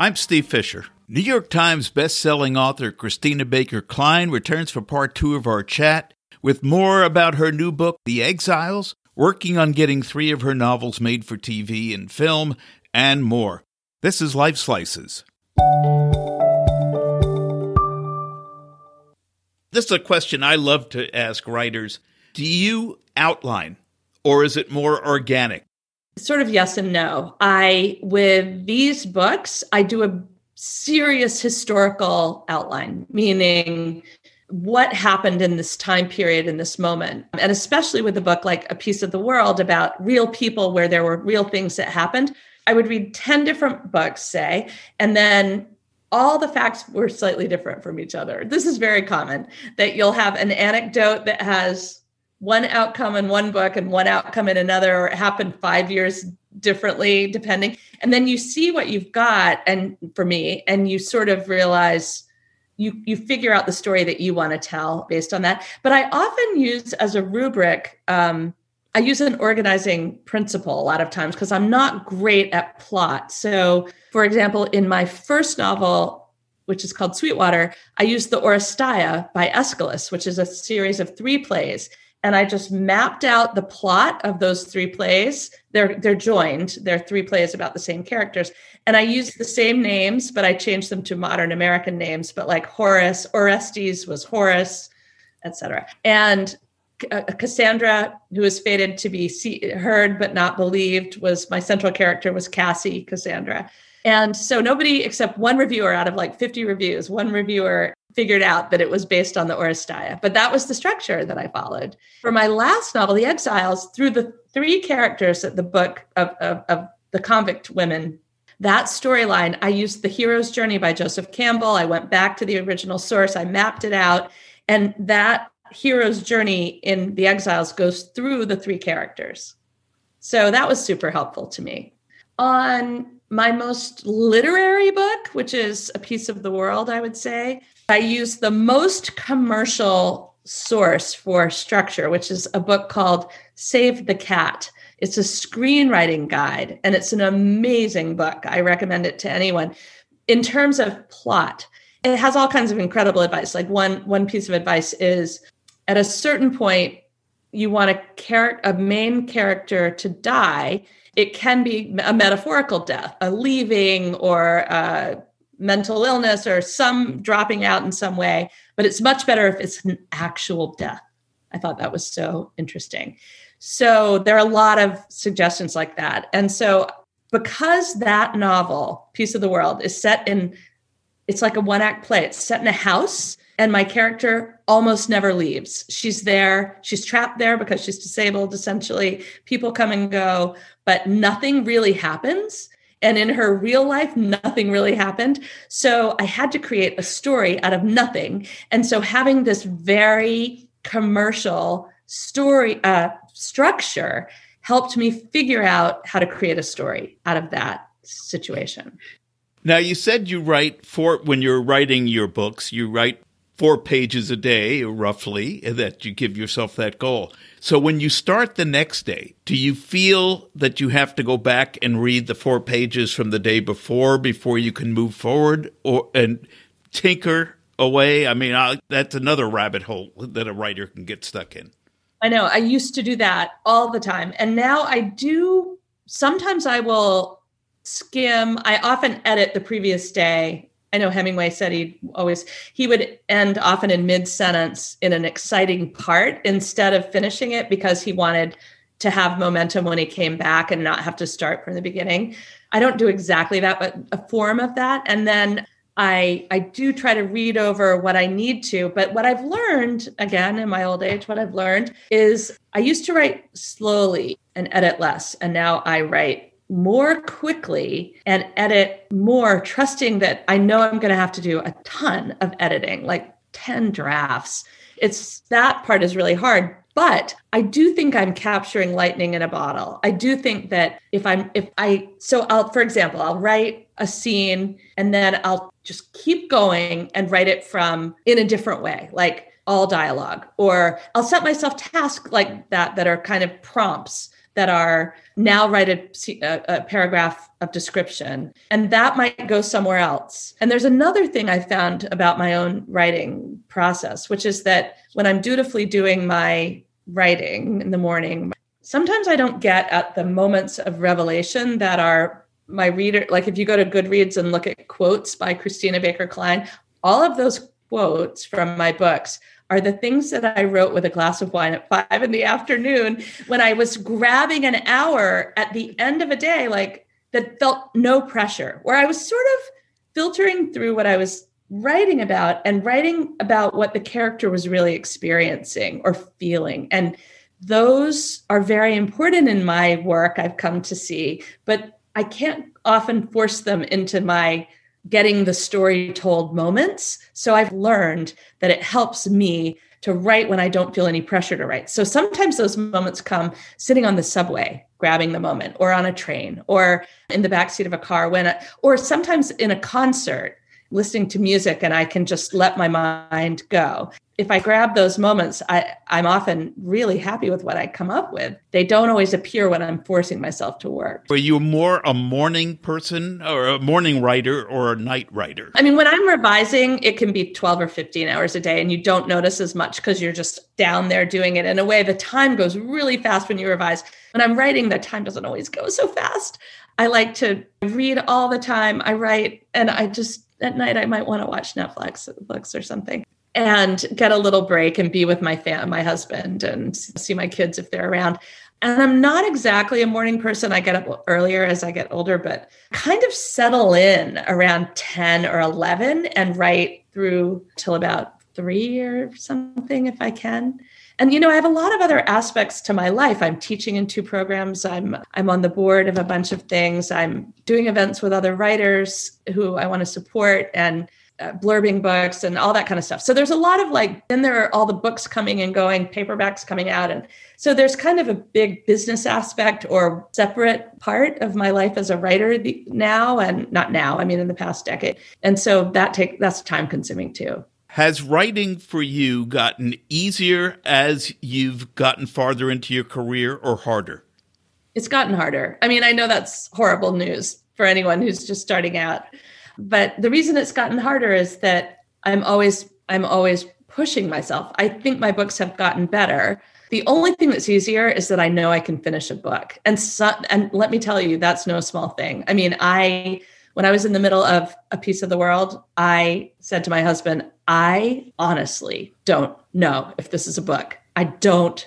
I'm Steve Fisher. New York Times best-selling author Christina Baker Kline returns for part 2 of our chat with more about her new book, The Exiles, working on getting 3 of her novels made for TV and film, and more. This is Life Slices. This is a question I love to ask writers. Do you outline, or is it more organic? Sort of yes and no. With these books, I do a serious historical outline, meaning what happened in this time period, in this moment. And especially with a book like A Piece of the World about real people where there were real things that happened, I would read 10 different books, say, and then all the facts were slightly different from each other. This is very common, that you'll have an anecdote that has one outcome in one book and one outcome in another, or it happened 5 years differently, depending. And then you see what you've got, and for me, and you sort of realize you figure out the story that you want to tell based on that. But I often use as a rubric, I use an organizing principle a lot of times because I'm not great at plot. So, for example, in my first novel, which is called Sweetwater, I used the Oresteia by Aeschylus, which is a series of 3 plays. And I just mapped out the plot of those 3 plays. They're joined. They're 3 plays about the same characters. And I used the same names, but I changed them to modern American names. But like Horace, Orestes was Horace, etc. And Cassandra, who was fated to be heard but not believed, was my central character, was Cassie, Cassandra. And so nobody except one reviewer out of like 50 reviews, one reviewer figured out that it was based on the Oresteia. But that was the structure that I followed. For my last novel, The Exiles, through the 3 characters at the book of the convict women, that storyline, I used The Hero's Journey by Joseph Campbell. I went back to the original source. I mapped it out. And that hero's journey in The Exiles goes through the 3 characters. So that was super helpful to me. On my most literary book, which is A Piece of the World, I would say, I use the most commercial source for structure, which is a book called Save the Cat. It's a screenwriting guide, and it's an amazing book. I recommend it to anyone. In terms of plot, it has all kinds of incredible advice. Like one piece of advice is, at a certain point, you want a main character to die. It can be a metaphorical death, a leaving or a mental illness or some dropping out in some way, but it's much better if it's an actual death. I thought that was so interesting. So there are a lot of suggestions like that. And so because that novel, Piece of the World, is set in, it's like a 1-act play. It's set in a house, and my character almost never leaves. She's there. She's trapped there because she's disabled, essentially. People come and go, but nothing really happens. And in her real life, nothing really happened. So I had to create a story out of nothing. And so having this very commercial story structure helped me figure out how to create a story out of that situation. Now, you said you write when you're writing your books, you write 4 pages a day, roughly, that you give yourself that goal. So when you start the next day, do you feel that you have to go back and read the 4 pages from the day before you can move forward and tinker away? I mean, that's another rabbit hole that a writer can get stuck in. I know. I used to do that all the time. And now I do. Sometimes I will skim. I often edit the previous day. I know Hemingway said he would end often in mid-sentence in an exciting part instead of finishing it because he wanted to have momentum when he came back and not have to start from the beginning. I don't do exactly that, but a form of that. And then I do try to read over what I need to. But what I've learned, again, in my old age, what I've learned is I used to write slowly and edit less. And now I write more quickly and edit more, trusting that I know I'm going to have to do a ton of editing, like 10 drafts. That part is really hard, but I do think I'm capturing lightning in a bottle. I do think that for example, I'll write a scene and then I'll just keep going and write it in a different way, like all dialogue, or I'll set myself tasks like that are kind of prompts that are now write a paragraph of description, and that might go somewhere else. And there's another thing I found about my own writing process, which is that when I'm dutifully doing my writing in the morning, sometimes I don't get at the moments of revelation that are my reader. Like if you go to Goodreads and look at quotes by Christina Baker Kline, all of those quotes from my books are the things that I wrote with a glass of wine at 5 p.m. when I was grabbing an hour at the end of a day, like that felt no pressure, where I was sort of filtering through what I was writing about and writing about what the character was really experiencing or feeling. And those are very important in my work, I've come to see, but I can't often force them into my getting the story told moments. So I've learned that it helps me to write when I don't feel any pressure to write. So sometimes those moments come sitting on the subway, grabbing the moment, or on a train, or in the backseat of a car, or sometimes in a concert, listening to music, and I can just let my mind go. If I grab those moments, I'm often really happy with what I come up with. They don't always appear when I'm forcing myself to work. Were you more a morning person or a morning writer or a night writer? I mean, when I'm revising, it can be 12 or 15 hours a day, and you don't notice as much because you're just down there doing it. In a way, the time goes really fast when you revise. When I'm writing, the time doesn't always go so fast. I like to read all the time. I write, and I just, at night, I might want to watch Netflix or something, and get a little break and be with my husband and see my kids if they're around. And I'm not exactly a morning person. I get up earlier as I get older, but kind of settle in around 10 or 11 and write through till about 3 or something if I can. And, I have a lot of other aspects to my life. I'm teaching in 2 programs. I'm on the board of a bunch of things. I'm doing events with other writers who I want to support, and blurbing books and all that kind of stuff. So there's a lot of then there are all the books coming and going, paperbacks coming out. And so there's kind of a big business aspect or separate part of my life as a writer now, and not now, I mean, in the past decade. And so that's time consuming too. Has writing for you gotten easier as you've gotten farther into your career, or harder? It's gotten harder. I mean, I know that's horrible news for anyone who's just starting out. But the reason it's gotten harder is that I'm always pushing myself. I think my books have gotten better. The only thing that's easier is that I know I can finish a book. And let me tell you, that's no small thing. I mean, when I was in the middle of A Piece of the World, I said to my husband, I honestly don't know if this is a book. I don't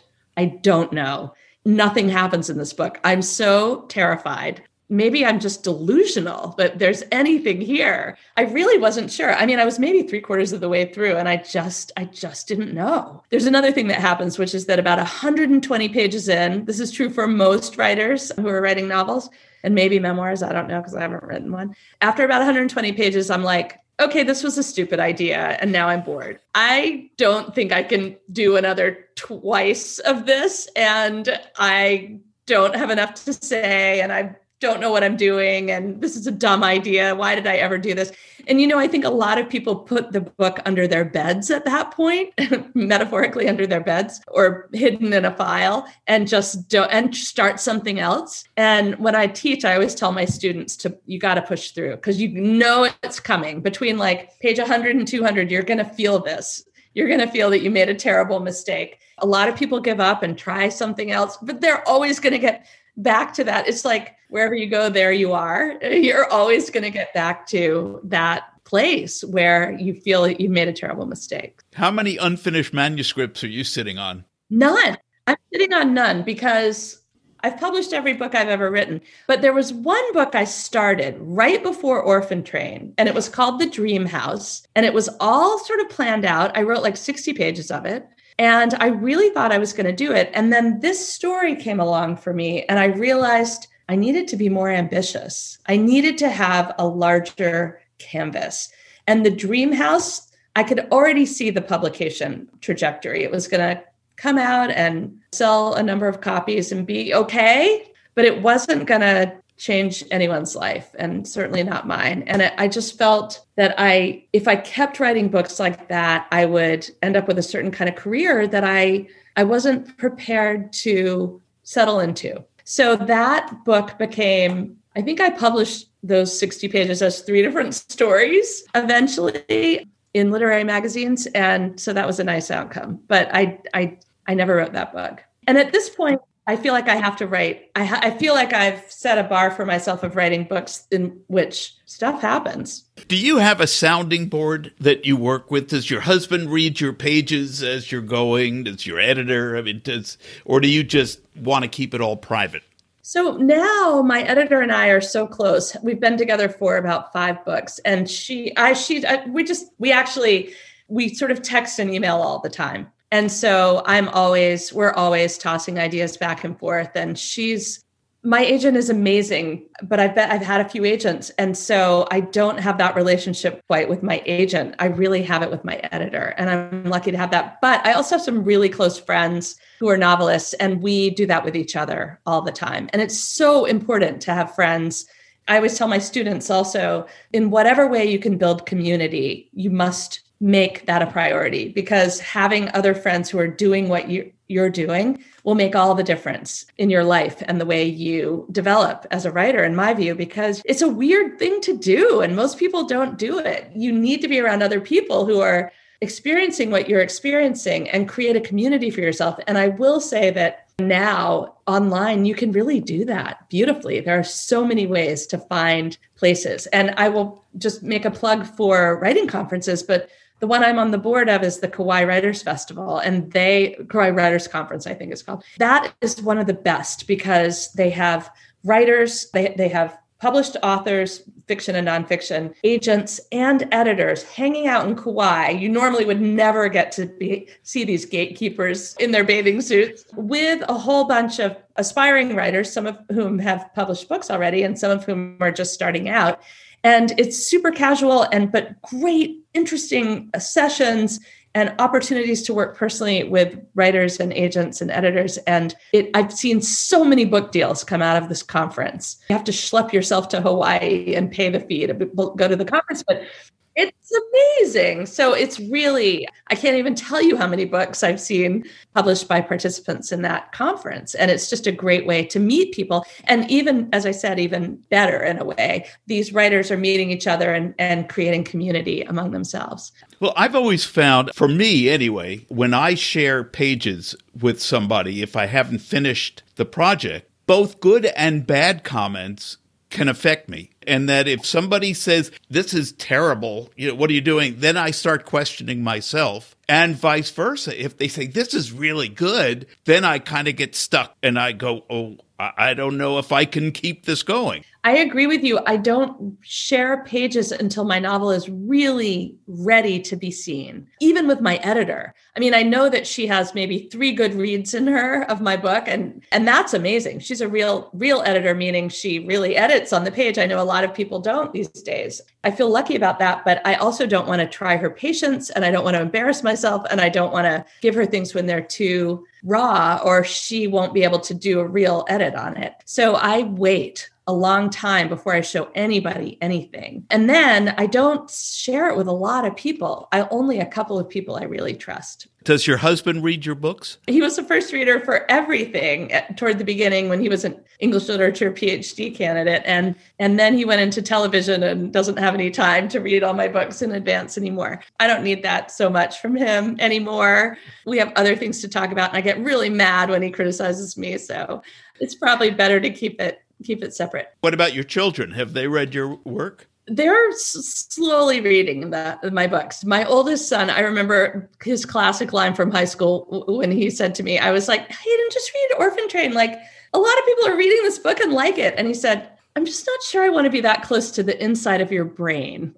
know. Nothing happens in this book. I'm so terrified. Maybe I'm just delusional, but there's anything here. I really wasn't sure. I mean, I was maybe 3/4 of the way through, and I just didn't know. There's another thing that happens, which is that about 120 pages in, this is true for most writers who are writing novels and maybe memoirs, I don't know, because I haven't written one. After about 120 pages, I'm like, okay, this was a stupid idea, and now I'm bored. I don't think I can do another twice of this, and I don't have enough to say, and I don't know what I'm doing, and this is a dumb idea. Why did I ever do this? And, I think a lot of people put the book under their beds at that point, metaphorically under their beds or hidden in a file, and just start something else. And when I teach, I always tell my students you got to push through, because it's coming between page 100 and 200. You're going to feel this. You're going to feel that you made a terrible mistake. A lot of people give up and try something else, but they're always going to get back to that. It's like wherever you go, there you are. You're always going to get back to that place where you feel that you made a terrible mistake. How many unfinished manuscripts are you sitting on? None. I'm sitting on none because I've published every book I've ever written. But there was one book I started right before Orphan Train, and it was called The Dream House. And it was all sort of planned out. I wrote 60 pages of it. And I really thought I was going to do it. And then this story came along for me, and I realized I needed to be more ambitious. I needed to have a larger canvas. And The Dream House, I could already see the publication trajectory. It was going to come out and sell a number of copies and be okay, but it wasn't going to change anyone's life, and certainly not mine. And I just felt that if I kept writing books like that, I would end up with a certain kind of career that I wasn't prepared to settle into. So that book became, I think I published those 60 pages as 3 different stories eventually in literary magazines. And so that was a nice outcome, but I never wrote that book. And at this point, I feel like I have to write. I feel like I've set a bar for myself of writing books in which stuff happens. Do you have a sounding board that you work with? Does your husband read your pages as you're going? Does your editor? I mean, or do you just want to keep it all private? So now my editor and I are so close. We've been together for about 5 books, and we sort of text and email all the time. And so we're always tossing ideas back and forth. And my agent is amazing, but I bet I've had a few agents. And so I don't have that relationship quite with my agent. I really have it with my editor, and I'm lucky to have that. But I also have some really close friends who are novelists, and we do that with each other all the time. And it's so important to have friends. I always tell my students also, in whatever way you can build community, you must make that a priority, because having other friends who are doing what you're doing will make all the difference in your life and the way you develop as a writer, in my view, because it's a weird thing to do. And most people don't do it. You need to be around other people who are experiencing what you're experiencing and create a community for yourself. And I will say that now online, you can really do that beautifully. There are so many ways to find places. And I will just make a plug for writing conferences, but the one I'm on the board of is the Kauai Writers Festival, and Kauai Writers Conference, I think it's called. That is one of the best because they have writers, they have published authors, fiction and nonfiction, agents and editors hanging out in Kauai. You normally would never get to see these gatekeepers in their bathing suits with a whole bunch of aspiring writers, some of whom have published books already and some of whom are just starting out. And it's super casual but great, interesting sessions and opportunities to work personally with writers and agents and editors. And I've seen so many book deals come out of this conference. You have to schlep yourself to Hawaii and pay the fee to go to the conference, but it's amazing. So it's really, I can't even tell you how many books I've seen published by participants in that conference. And it's just a great way to meet people. And even, as I said, even better in a way, these writers are meeting each other and creating community among themselves. Well, I've always found, for me anyway, when I share pages with somebody, if I haven't finished the project, both good and bad comments can affect me. And that if somebody says, this is terrible, what are you doing? Then I start questioning myself, and vice versa. If they say, this is really good, then I kind of get stuck and I go, oh, I don't know if I can keep this going. I agree with you. I don't share pages until my novel is really ready to be seen, even with my editor. I mean, I know that she has maybe 3 good reads in her of my book, and that's amazing. She's a real editor, meaning she really edits on the page. I know a lot of people don't these days. I feel lucky about that, but I also don't want to try her patience, and I don't want to embarrass myself, and I don't want to give her things when they're too raw or she won't be able to do a real edit on it. So I wait a long time before I show anybody anything. And then I don't share it with a lot of people. Only a couple of people I really trust. Does your husband read your books? He was the first reader for everything toward the beginning when he was an English literature PhD candidate. And then he went into television and doesn't have any time to read all my books in advance anymore. I don't need that so much from him anymore. We have other things to talk about, and I get really mad when he criticizes me. So it's probably better to keep it separate. What about your children? Have they read your work? They're slowly reading my books. My oldest son, I remember his classic line from high school when he said to me, I was like, hey, didn't just read Orphan Train. Like, a lot of people are reading this book and like it. And he said, I'm just not sure I want to be that close to the inside of your brain.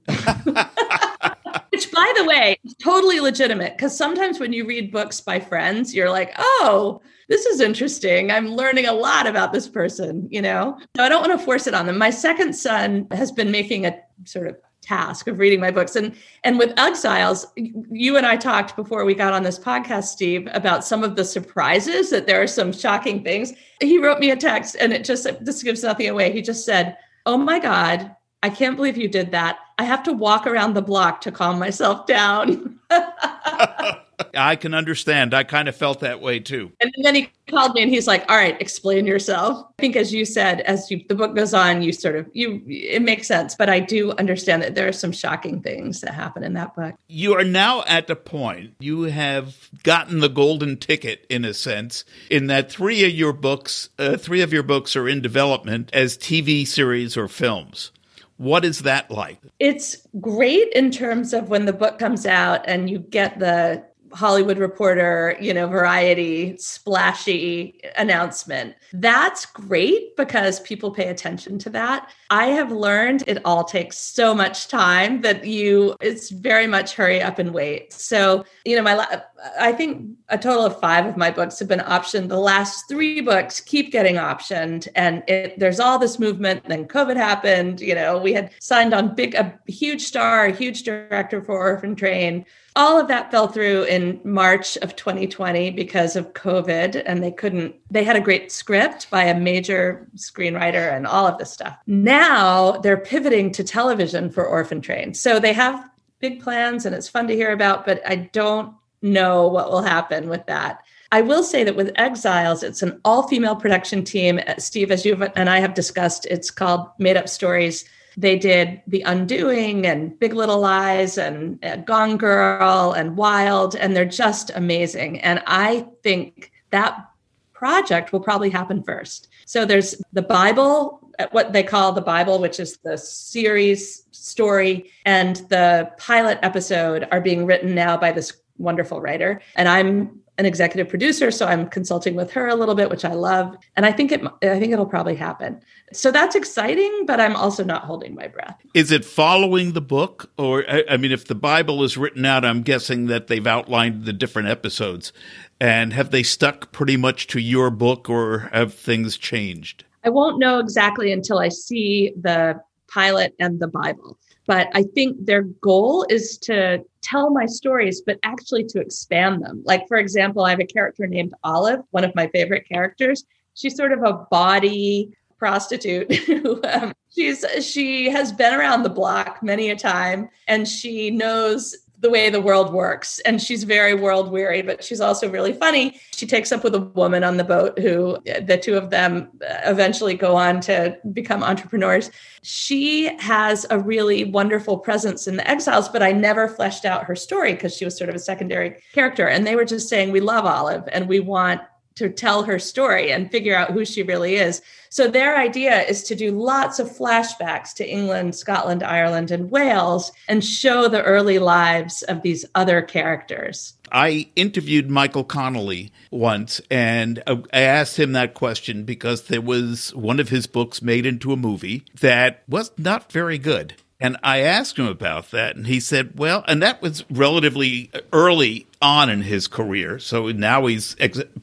Which, by the way, is totally legitimate, because sometimes when you read books by friends, you're like, oh, this is interesting. I'm learning a lot about this person, So I don't want to force it on them. My second son has been making a sort of task of reading my books. And with Exiles, you and I talked before we got on this podcast, Steve, about some of the surprises, that there are some shocking things. He wrote me a text, and this gives nothing away. He just said, oh my God, I can't believe you did that. I have to walk around the block to calm myself down. I can understand. I kind of felt that way too. And then he called me and he's like, all right, explain yourself. I think as you said, the book goes on, it makes sense. But I do understand that there are some shocking things that happen in that book. You are now at the point you have gotten the golden ticket, in a sense, in that three of your books are in development as TV series or films. What is that like? It's great in terms of when the book comes out and you get the Hollywood Reporter, Variety, splashy announcement. That's great because people pay attention to that. I have learned it all takes so much time that it's very much hurry up and wait. So, I think a total of 5 of my books have been optioned. The last 3 books keep getting optioned, and there's all this movement. Then COVID happened. We had signed on a huge star, a huge director for Orphan Train. All of that fell through in March of 2020 because of COVID, and they had a great script by a major screenwriter and all of this stuff. Now they're pivoting to television for Orphan Train. So they have big plans and it's fun to hear about, but I don't know what will happen with that. I will say that with Exiles, it's an all-female production team. Steve, as you and I have discussed, it's called Made Up Stories. They did The Undoing and Big Little Lies and Gone Girl and Wild, and they're just amazing. And I think that project will probably happen first. So there's the Bible, what they call the Bible, which is the series story, and the pilot episode are being written now by this wonderful writer. And I'm an executive producer, so I'm consulting with her a little bit, which I love. And I think it'll probably happen. So that's exciting, but I'm also not holding my breath. Is it following the book? Or, if the Bible is written out, I'm guessing that they've outlined the different episodes. And have they stuck pretty much to your book, or have things changed? I won't know exactly until I see the pilot and the Bible. But I think their goal is to tell my stories, but actually to expand them. Like, for example, I have a character named Olive, one of my favorite characters. She's sort of a bawdy prostitute. She has been around the block many a time, and she knows the way the world works. And she's very world weary, but she's also really funny. She takes up with a woman on the boat who the two of them eventually go on to become entrepreneurs. She has a really wonderful presence in The Exiles, but I never fleshed out her story because she was sort of a secondary character. And they were just saying, we love Olive and we want to tell her story and figure out who she really is. So their idea is to do lots of flashbacks to England, Scotland, Ireland, and Wales, and show the early lives of these other characters. I interviewed Michael Connelly once, and I asked him that question because there was one of his books made into a movie that was not very good. And I asked him about that, and he said, well, and that was relatively early on in his career. So now he's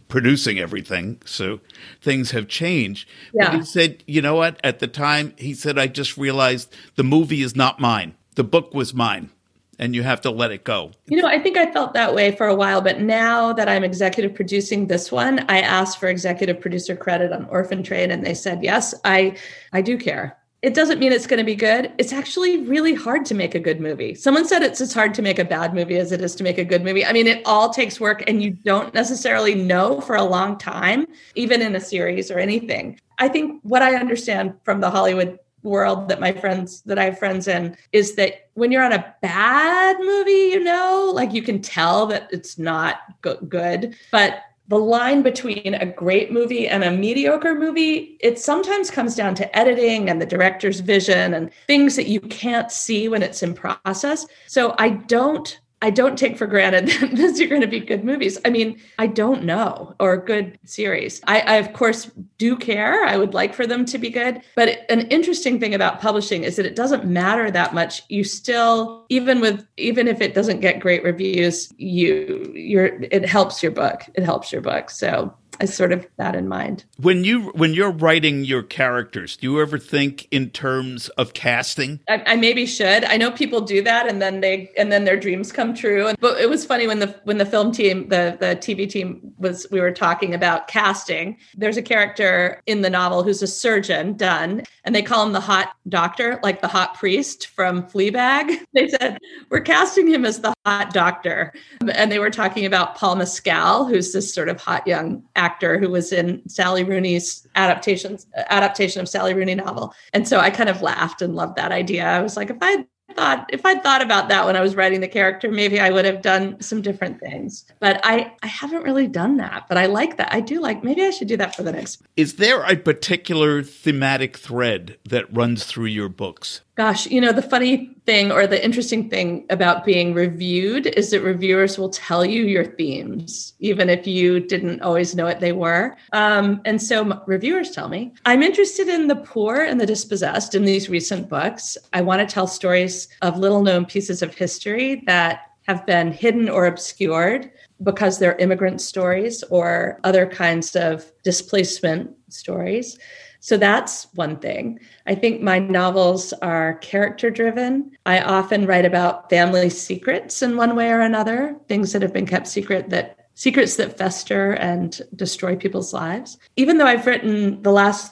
producing everything. So things have changed. Yeah. But he said, you know what? At the time, he said, I just realized the movie is not mine. The book was mine. And you have to let it go. I think I felt that way for a while, but now that I'm executive producing this one, I asked for executive producer credit on Orphan Train, and they said, yes, I do care. It doesn't mean it's going to be good. It's actually really hard to make a good movie. Someone said it's as hard to make a bad movie as it is to make a good movie. I mean, it all takes work, and you don't necessarily know for a long time, even in a series or anything. I think what I understand from the Hollywood world that I have friends in is that when you're on a bad movie, you can tell that it's not good, but the line between a great movie and a mediocre movie, it sometimes comes down to editing and the director's vision and things that you can't see when it's in process. So I don't take for granted that these are going to be good movies. I mean, I don't know, or good series. I of course do care. I would like for them to be good. But an interesting thing about publishing is that it doesn't matter that much. You still, even if it doesn't get great reviews, it helps your book. It helps your book. So I sort of that in mind. When you're writing your characters, do you ever think in terms of casting? I maybe should. I know people do that, and then their dreams come true. But it was funny when the film team, the TV team we were talking about casting. There's a character in the novel who's a surgeon, Dunn, and they call him the hot doctor, like the hot priest from Fleabag. They said, we're casting him as the hot doctor. And they were talking about Paul Mescal, who's this sort of hot young actor who was in Sally Rooney's adaptation of Sally Rooney novel. And so I kind of laughed and loved that idea. I was like, if I'd thought about that when I was writing the character, maybe I would have done some different things. But I haven't really done that. But I like that. I do like, maybe I should do that for the next one. Is there a particular thematic thread that runs through your books? Gosh, you know, the funny thing or the interesting thing about being reviewed is that reviewers will tell you your themes, even if you didn't always know what they were. And so reviewers tell me, I'm interested in the poor and the dispossessed in these recent books. I want to tell stories of little known pieces of history that have been hidden or obscured because they're immigrant stories or other kinds of displacement stories. So that's one thing. I think my novels are character driven. I often write about family secrets in one way or another, things that have been kept secret, that secrets that fester and destroy people's lives. Even though I've written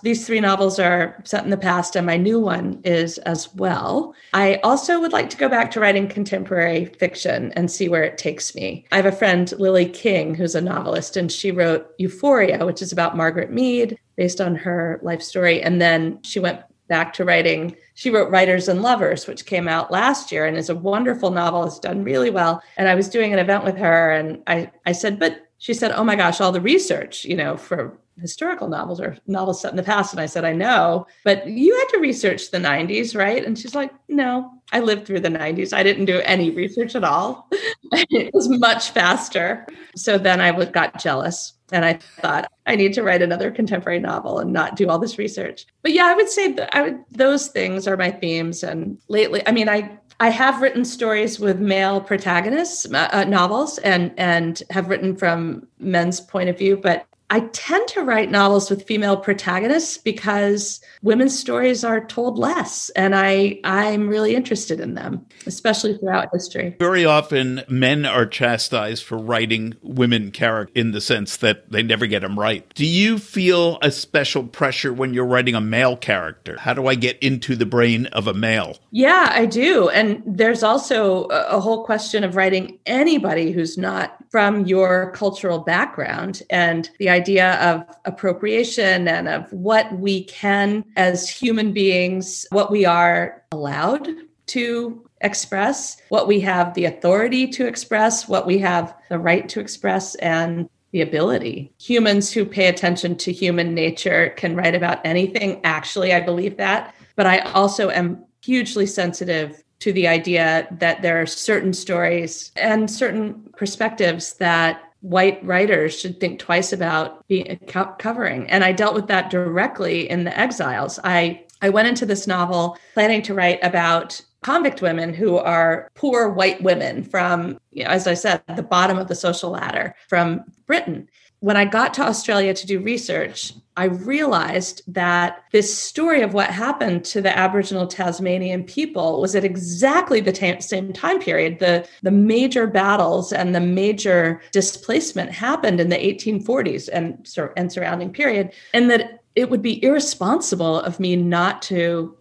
these three novels are set in the past and my new one is as well, I also would like to go back to writing contemporary fiction and see where it takes me. I have a friend, Lily King, who's a novelist, and she wrote Euphoria, which is about Margaret Mead, based on her life story. And then she went back to writing. She wrote Writers and Lovers, which came out last year and is a wonderful novel. It's done really well. And I was doing an event with her and I said, but she said, oh my gosh, all the research, you know, for historical novels or novels set in the past. And I said, I know, but you had to research the 90s, right? And she's like, no, I lived through the 90s. I didn't do any research at all. It was much faster. So then I got jealous and I thought, I need to write another contemporary novel and not do all this research. But yeah, I would say that those things are my themes. And lately, I mean, I have written stories with male protagonists, novels, and have written from men's point of view, but I tend to write novels with female protagonists because women's stories are told less, and I'm really interested in them, especially throughout history. Very often, men are chastised for writing women characters in the sense that they never get them right. Do you feel a special pressure when you're writing a male character? How do I get into the brain of a male? Yeah, I do. And there's also a whole question of writing anybody who's not from your cultural background, and the idea of appropriation and of what we can as human beings, what we are allowed to express, what we have the authority to express, what we have the right to express, and the ability. Humans who pay attention to human nature can write about anything. Actually, I believe that. But I also am hugely sensitive to the idea that there are certain stories and certain perspectives that white writers should think twice about covering. And I dealt with that directly in The Exiles. I went into this novel planning to write about convict women who are poor white women from, you know, as I said, the bottom of the social ladder from Britain. When I got to Australia to do research, I realized that this story of what happened to the Aboriginal Tasmanian people was at exactly the same time period. The major battles and the major displacement happened in the 1840s and surrounding period, and that it would be irresponsible of me not to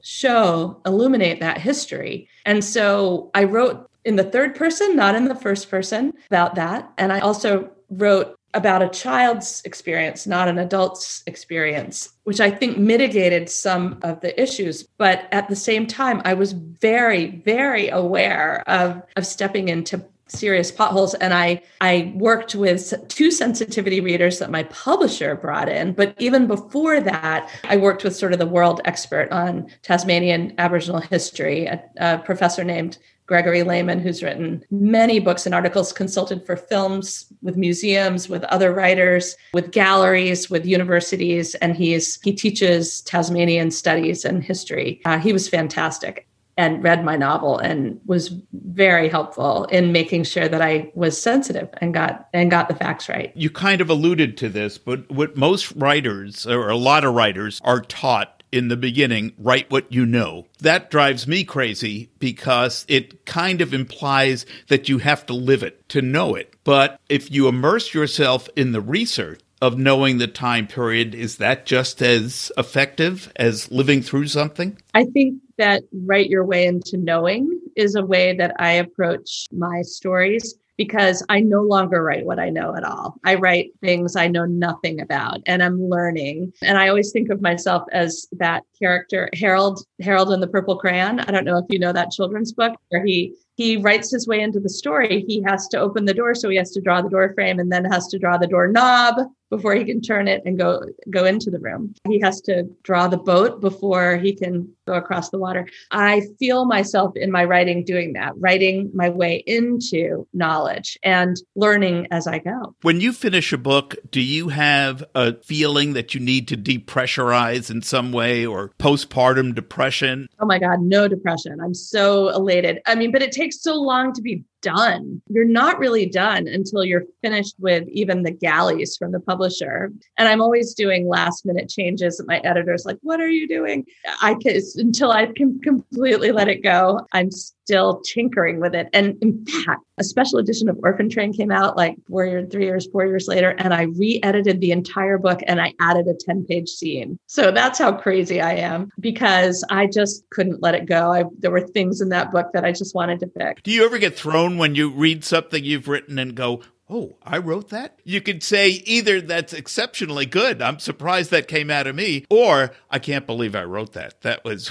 illuminate that history. And so I wrote in the third person, not in the first person, about that. And I also wrote about a child's experience, not an adult's experience, which I think mitigated some of the issues. But at the same time, I was very, very aware of stepping into serious potholes. And I worked with two sensitivity readers that my publisher brought in. But even before that, I worked with sort of the world expert on Tasmanian Aboriginal history, a professor named Gregory Lehman, who's written many books and articles, consulted for films, with museums, with other writers, with galleries, with universities, and he teaches Tasmanian studies and history. He was fantastic and read my novel and was very helpful in making sure that I was sensitive and got the facts right. You kind of alluded to this, but what most writers, or a lot of writers, are taught in the beginning, write what you know. That drives me crazy because it kind of implies that you have to live it to know it. But if you immerse yourself in the research of knowing the time period, is that just as effective as living through something? I think that write your way into knowing is a way that I approach my stories, because I no longer write what I know at all. I write things I know nothing about, and I'm learning. And I always think of myself as that character, Harold and the Purple Crayon. I don't know if you know that children's book where he writes his way into the story. He has to open the door, so he has to draw the door frame and then has to draw the door knob before he can turn it and go into the room. He has to draw the boat before he can go across the water. I feel myself in my writing doing that, writing my way into knowledge and learning as I go. When you finish a book, do you have a feeling that you need to depressurize in some way, or postpartum depression? Oh my God, no depression. I'm so elated. I mean, but it takes so long to be done. You're not really done until you're finished with even the galleys from the publisher. And I'm always doing last minute changes. My editor's like, what are you doing? Until I can completely let it go, I'm still tinkering with it. And in fact, a special edition of Orphan Train came out like 4 years later, and I re-edited the entire book and I added a 10-page scene. So that's how crazy I am, because I just couldn't let it go. There were things in that book that I just wanted to fix. Do you ever get thrown when you read something you've written and go, oh, I wrote that? You could say either that's exceptionally good, I'm surprised that came out of me, or I can't believe I wrote that.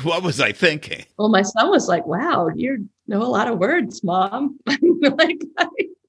What was I thinking? Well, my son was like, wow, you know a lot of words, Mom.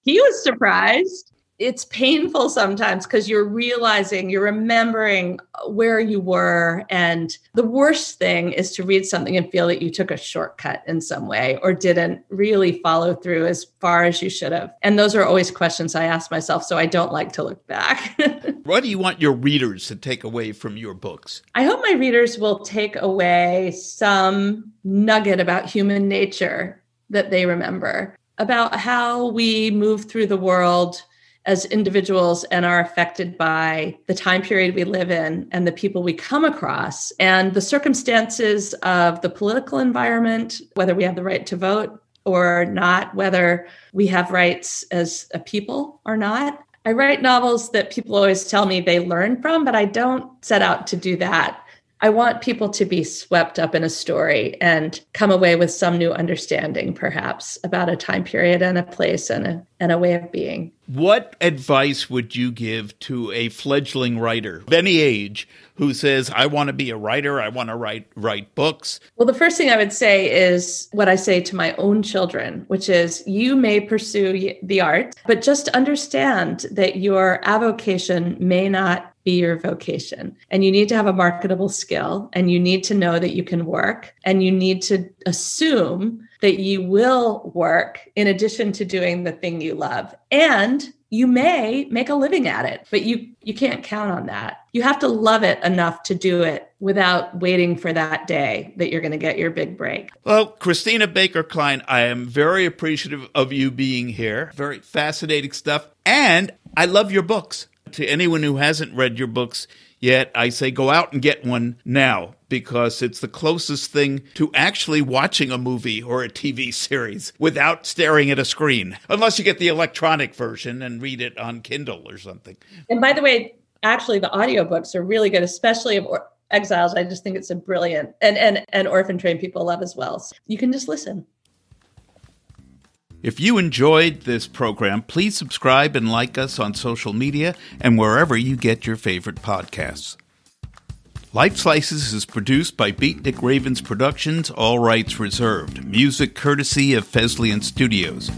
He was surprised. It's painful sometimes because you're realizing, you're remembering where you were. And the worst thing is to read something and feel that you took a shortcut in some way or didn't really follow through as far as you should have. And those are always questions I ask myself, so I don't like to look back. What do you want your readers to take away from your books? I hope my readers will take away some nugget about human nature that they remember, about how we move through the world as individuals and are affected by the time period we live in and the people we come across and the circumstances of the political environment, whether we have the right to vote or not, whether we have rights as a people or not. I write novels that people always tell me they learn from, but I don't set out to do that. I want people to be swept up in a story and come away with some new understanding, perhaps, about a time period and a place and a way of being. What advice would you give to a fledgling writer of any age who says, I want to be a writer, I want to write books? Well, the first thing I would say is what I say to my own children, which is you may pursue the arts, but just understand that your avocation may not be your vocation. And you need to have a marketable skill, and you need to know that you can work, and you need to assume that you will work in addition to doing the thing you love. And you may make a living at it, but you can't count on that. You have to love it enough to do it without waiting for that day that you're going to get your big break. Well, Christina Baker Kline, I am very appreciative of you being here. Very fascinating stuff. And I love your books. To anyone who hasn't read your books yet, I say go out and get one now, because it's the closest thing to actually watching a movie or a TV series without staring at a screen, unless you get the electronic version and read it on Kindle or something. And by the way, actually, the audiobooks are really good, especially of Exiles. I just think it's a brilliant, and Orphan Train people love as well. So you can just listen. If you enjoyed this program, please subscribe and like us on social media and wherever you get your favorite podcasts. Life Slices is produced by Beatnik Ravens Productions, all rights reserved. Music courtesy of Fesleyan Studios.